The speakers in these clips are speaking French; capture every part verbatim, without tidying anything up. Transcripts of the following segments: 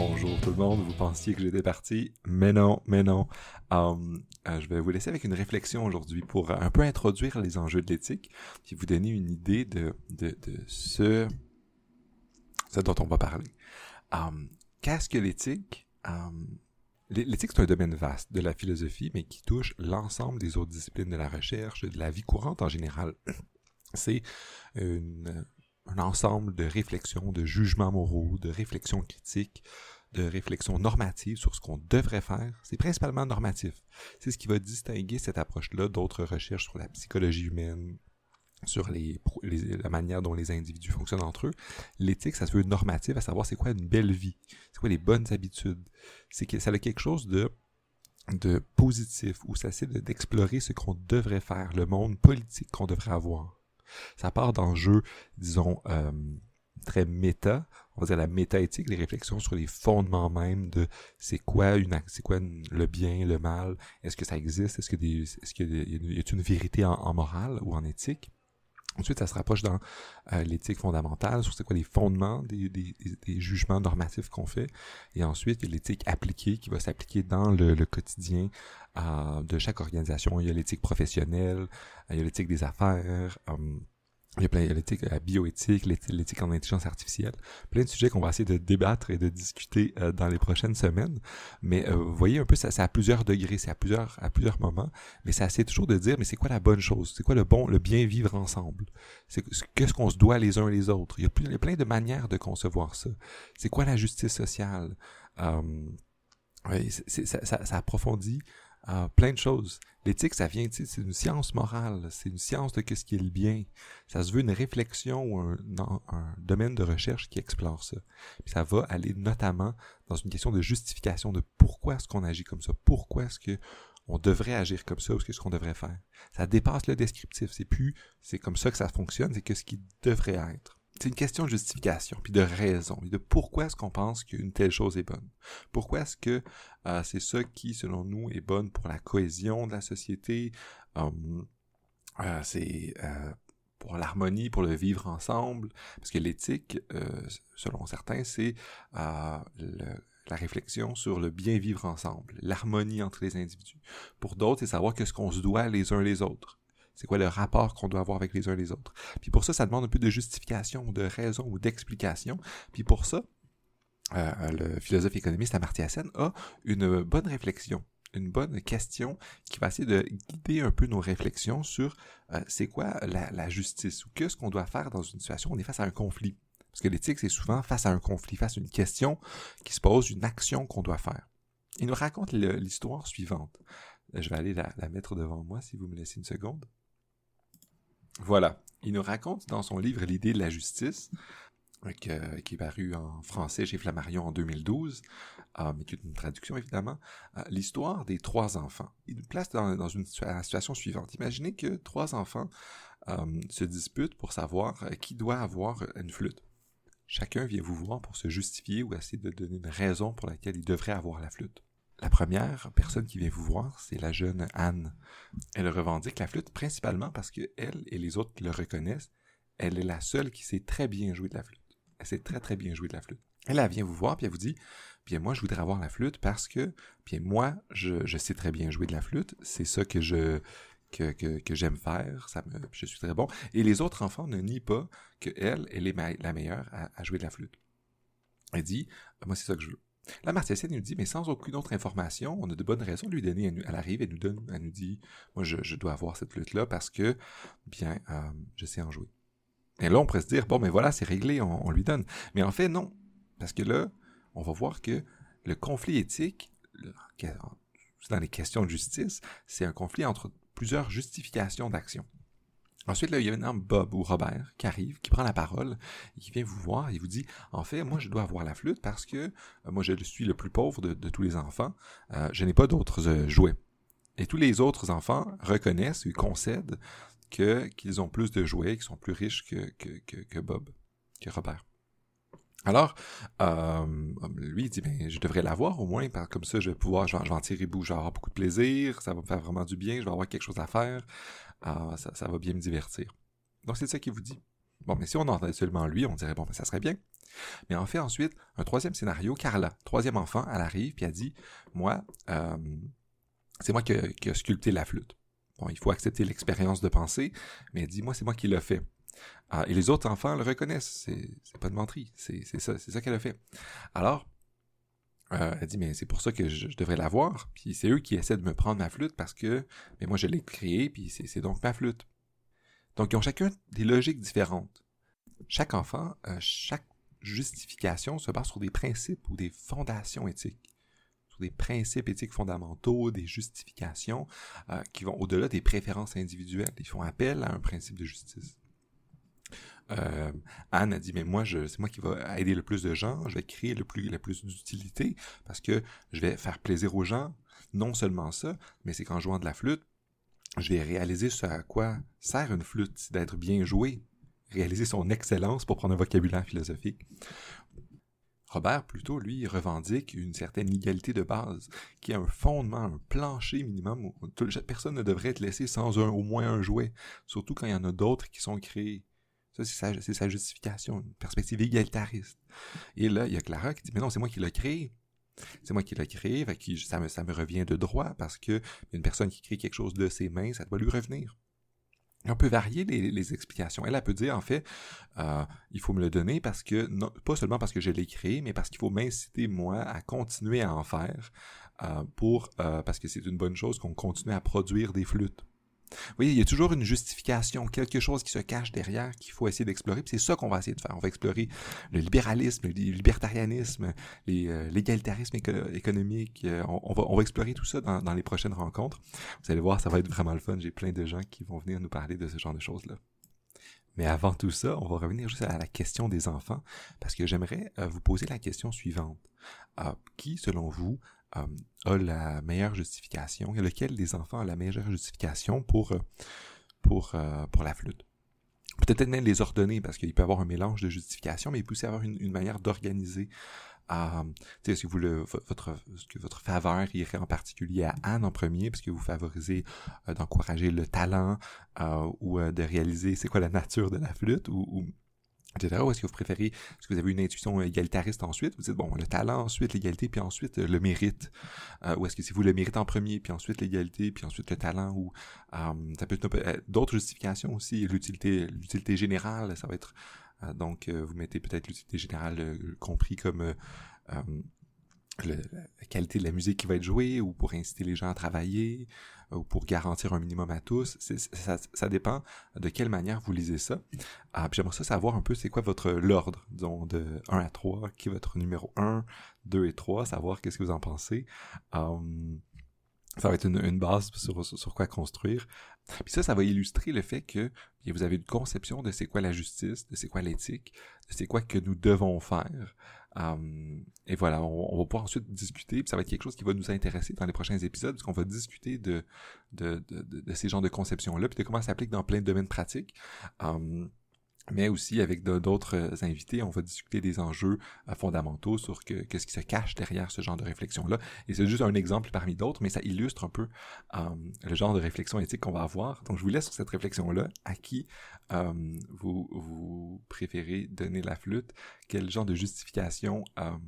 Bonjour tout le monde, vous pensiez que j'étais parti, mais non, mais non. Um, uh, je vais vous laisser avec une réflexion aujourd'hui pour uh, un peu introduire les enjeux de l'éthique, puis vous donner une idée de, de, de ce, ce dont on va parler. Um, qu'est-ce que l'éthique? Um, L'éthique, c'est un domaine vaste de la philosophie, mais qui touche l'ensemble des autres disciplines de la recherche et de la vie courante en général. C'est une, un ensemble de réflexions, de jugements moraux, de réflexions critiques, de réflexions normatives sur ce qu'on devrait faire. C'est principalement normatif. C'est ce qui va distinguer cette approche-là d'autres recherches sur la psychologie humaine, sur les, les, la manière dont les individus fonctionnent entre eux. L'éthique, ça se veut normatif, à savoir c'est quoi une belle vie, c'est quoi les bonnes habitudes. C'est que ça a quelque chose de, de positif, ou ça c'est de, d'explorer ce qu'on devrait faire, le monde politique qu'on devrait avoir. Ça part d'enjeux, disons, euh, très méta, on va dire la méta-éthique, les réflexions sur les fondements même de c'est quoi une, c'est quoi une, le bien, le mal, est-ce que ça existe, est-ce que des, est-ce qu'il y a, une, y a une vérité en, en morale ou en éthique. Ensuite, ça se rapproche dans euh, l'éthique fondamentale, sur c'est quoi les fondements des, des, des, des jugements normatifs qu'on fait. Et ensuite, il y a l'éthique appliquée qui va s'appliquer dans le, le quotidien euh, de chaque organisation. Il y a l'éthique professionnelle, euh, il y a l'éthique des affaires, euh, il y a plein, il y a l'éthique, la bioéthique, l'éthique, l'éthique en intelligence artificielle. Plein de sujets qu'on va essayer de débattre et de discuter euh, dans les prochaines semaines. Mais euh, vous voyez un peu, ça, ça a plusieurs degrés, c'est à plusieurs, à plusieurs moments. Mais ça essaie toujours de dire, mais c'est quoi la bonne chose? C'est quoi le bon, le bien vivre ensemble? C'est, qu'est-ce qu'on se doit les uns les autres? Il y a, plus, il y a plein de manières de concevoir ça. C'est quoi la justice sociale? Euh, ouais, c'est, ça, ça, ça approfondit Euh, plein de choses. L'éthique, ça vient, c'est une science morale, c'est une science de qu'est-ce qui est le bien. Ça se veut une réflexion ou un, un, un domaine de recherche qui explore ça. Puis ça va aller notamment dans une question de justification de pourquoi est-ce qu'on agit comme ça, pourquoi est-ce que on devrait agir comme ça ou ce qu'on devrait faire. Ça dépasse le descriptif, c'est plus, c'est comme ça que ça fonctionne, c'est que ce qui devrait être. C'est une question de justification, puis de raison, et de pourquoi est-ce qu'on pense qu'une telle chose est bonne. Pourquoi est-ce que euh, c'est ça qui, selon nous, est bonne pour la cohésion de la société, euh, euh, c'est euh, pour l'harmonie, pour le vivre ensemble. Parce que l'éthique, euh, selon certains, c'est euh, le, la réflexion sur le bien vivre ensemble, l'harmonie entre les individus. Pour d'autres, c'est savoir que ce qu'on se doit les uns les autres. C'est quoi le rapport qu'on doit avoir avec les uns les autres? Puis pour ça, ça demande un peu de justification, de raison ou d'explication. Puis pour ça, euh, le philosophe économiste Amartya Sen a une bonne réflexion, une bonne question qui va essayer de guider un peu nos réflexions sur euh, c'est quoi la, la justice ou qu'est-ce qu'on doit faire dans une situation où on est face à un conflit. Parce que l'éthique, c'est souvent face à un conflit, face à une question qui se pose, une action qu'on doit faire. Il nous raconte le, l'histoire suivante. Je vais aller la, la mettre devant moi si vous me laissez une seconde. Voilà, il nous raconte dans son livre « L'idée de la justice », euh, qui est paru en français chez Flammarion en deux mille douze, euh, mais qui est une traduction évidemment, euh, l'histoire des trois enfants. Il nous place dans, dans une la situation suivante. Imaginez que trois enfants euh, se disputent pour savoir qui doit avoir une flûte. Chacun vient vous voir pour se justifier ou essayer de donner une raison pour laquelle il devrait avoir la flûte. La première personne qui vient vous voir, c'est la jeune Anne. Elle revendique la flûte principalement parce qu'elle et les autres le reconnaissent. Elle est la seule qui sait très bien jouer de la flûte. Elle sait très très bien jouer de la flûte. Elle, elle vient vous voir puis elle vous dit « Bien moi, je voudrais avoir la flûte parce que bien moi, je, je sais très bien jouer de la flûte. C'est ça que je... » Que, que, que j'aime faire, ça me, je suis très bon. » Et les autres enfants ne nient pas qu'elle, elle est ma, la meilleure à, à jouer de la flûte. Elle dit, moi c'est ça que je veux. Là, Amartya Sen nous dit, mais sans aucune autre information, on a de bonnes raisons de lui donner. Elle, elle arrive, elle nous donne, elle nous dit, moi je, je dois avoir cette flûte-là parce que, bien, euh, je sais en jouer. Et là, on pourrait se dire, bon, mais voilà, c'est réglé, on, on lui donne. Mais en fait, non. Parce que là, on va voir que le conflit éthique, dans les questions de justice, c'est un conflit entre plusieurs justifications d'action. Ensuite, là, il y a maintenant Bob ou Robert qui arrive, qui prend la parole, et qui vient vous voir et vous dit « En fait, moi, je dois avoir la flûte parce que euh, moi, je suis le plus pauvre de, de tous les enfants. Euh, je n'ai pas d'autres euh, jouets. » Et tous les autres enfants reconnaissent et concèdent que, qu'ils ont plus de jouets, qu'ils sont plus riches que, que, que, que Bob, que Robert. Alors, euh, lui, il dit, ben, je devrais l'avoir au moins, comme ça, je vais pouvoir, je vais, je vais en tirer bout, je vais avoir beaucoup de plaisir, ça va me faire vraiment du bien, je vais avoir quelque chose à faire, euh, ça, ça va bien me divertir. Donc, c'est ça qu'il vous dit. Bon, mais si on entendait seulement lui, on dirait, bon, ben, ça serait bien. Mais on fait ensuite un troisième scénario. Carla, troisième enfant, elle arrive, puis elle dit, moi, euh, c'est moi qui a, qui a sculpté la flûte. Bon, il faut accepter l'expérience de penser, mais elle dit, moi, c'est moi qui l'ai fait. Ah, et les autres enfants le reconnaissent. C'est, c'est pas de menterie. C'est, c'est ça, c'est ça qu'elle a fait. Alors, Euh, elle dit, mais c'est pour ça que je, je devrais l'avoir. Puis c'est eux qui essaient de me prendre ma flûte parce que, mais moi je l'ai créée, puis c'est, c'est donc ma flûte. Donc ils ont chacun des logiques différentes. Chaque enfant, euh, chaque justification se base sur des principes ou des fondations éthiques. Sur des principes éthiques fondamentaux, des justifications euh, qui vont au-delà des préférences individuelles. Ils font appel à un principe de justice. Euh, Anne a dit, mais moi, je, c'est moi qui va aider le plus de gens, je vais créer le plus, le plus d'utilité parce que je vais faire plaisir aux gens. Non seulement ça, mais c'est qu'en jouant de la flûte, je vais réaliser ce à quoi sert une flûte, d'être bien jouée, réaliser son excellence pour prendre un vocabulaire philosophique. Robert, plutôt, lui, revendique une certaine égalité de base, qui a un fondement, un plancher minimum où personne ne devrait être laissé sans un, au moins un jouet, surtout quand il y en a d'autres qui sont créés. Ça, c'est sa, c'est sa justification, une perspective égalitariste. Et là, il y a Clara qui dit « Mais non, c'est moi qui l'ai créé. C'est moi qui l'ai créé, fait que ça me, ça me revient de droit parce que une personne qui crée quelque chose de ses mains, ça doit lui revenir. » On peut varier les, les explications. Elle, elle peut dire, en fait, euh, il faut me le donner parce que, non, pas seulement parce que je l'ai créé, mais parce qu'il faut m'inciter, moi, à continuer à en faire euh, pour euh, parce que c'est une bonne chose qu'on continue à produire des flûtes. Vous voyez, il y a toujours une justification, quelque chose qui se cache derrière qu'il faut essayer d'explorer, puis c'est ça qu'on va essayer de faire. On va explorer le libéralisme, le libertarianisme, les, euh, l'égalitarisme éco- économique. Euh, on, va, on va explorer tout ça dans, dans les prochaines rencontres. Vous allez voir, ça va être vraiment le fun. J'ai plein de gens qui vont venir nous parler de ce genre de choses-là. Mais avant tout ça, on va revenir juste à la question des enfants, parce que j'aimerais euh, vous poser la question suivante. Euh, qui, selon vous, Euh, a la meilleure justification, lequel des enfants a la meilleure justification pour, pour, euh, pour la flûte. Peut-être même les ordonner, parce qu'il peut y avoir un mélange de justification, mais il peut aussi avoir une, une manière d'organiser. Euh, est-ce que vous le, votre, que votre faveur irait en particulier à Anne en premier, puisque vous favorisez euh, d'encourager le talent euh, ou euh, de réaliser c'est quoi la nature de la flûte ou... ou et cetera. Ou est-ce que vous préférez, est-ce que vous avez une intuition égalitariste ensuite? Vous dites, bon, le talent, ensuite l'égalité, puis ensuite le mérite. Euh, ou est-ce que c'est vous le mérite en premier, puis ensuite l'égalité, puis ensuite le talent, ou euh, ça peut être d'autres justifications aussi, l'utilité, l'utilité générale, ça va être, euh, donc euh, vous mettez peut-être l'utilité générale euh, compris comme euh, euh, le, la qualité de la musique qui va être jouée, ou pour inciter les gens à travailler, ou pour garantir un minimum à tous. C'est, ça, ça dépend de quelle manière vous lisez ça. Ah, puis j'aimerais ça savoir un peu c'est quoi votre l'ordre, disons de un à trois, qui est votre numéro un, deux et trois, savoir qu'est-ce que vous en pensez. Um, ça va être une, une base sur, sur quoi construire. Puis ça, ça va illustrer le fait que vous avez une conception de c'est quoi la justice, de c'est quoi l'éthique, de c'est quoi que nous devons faire. Um, et voilà, on, on va pouvoir ensuite discuter, puis ça va être quelque chose qui va nous intéresser dans les prochains épisodes, puisqu'on va discuter de, de, de, de, de ces genres de conceptions-là, puis de comment ça s'applique dans plein de domaines pratiques. Um, mais aussi avec de, d'autres invités, on va discuter des enjeux fondamentaux sur que, que ce qui se cache derrière ce genre de réflexion-là. Et c'est juste un exemple parmi d'autres, mais ça illustre un peu um, le genre de réflexion éthique qu'on va avoir. Donc je vous laisse sur cette réflexion-là. À qui um, vous, vous préférez donner la flûte? Quel genre de justification um,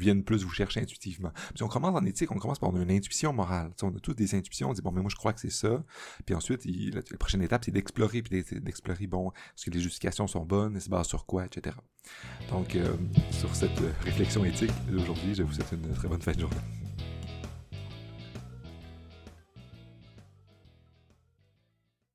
viennent plus vous chercher intuitivement? Puis on commence en éthique, on commence par une intuition morale. Tu sais, on a tous des intuitions, on dit « bon, mais moi je crois que c'est ça », puis ensuite, il, la, la prochaine étape, c'est d'explorer, puis d'explorer, bon, est-ce que les justifications sont bonnes, elles se basent sur quoi, et cetera. Donc, euh, sur cette réflexion éthique d'aujourd'hui, je vous souhaite une très bonne fin de journée.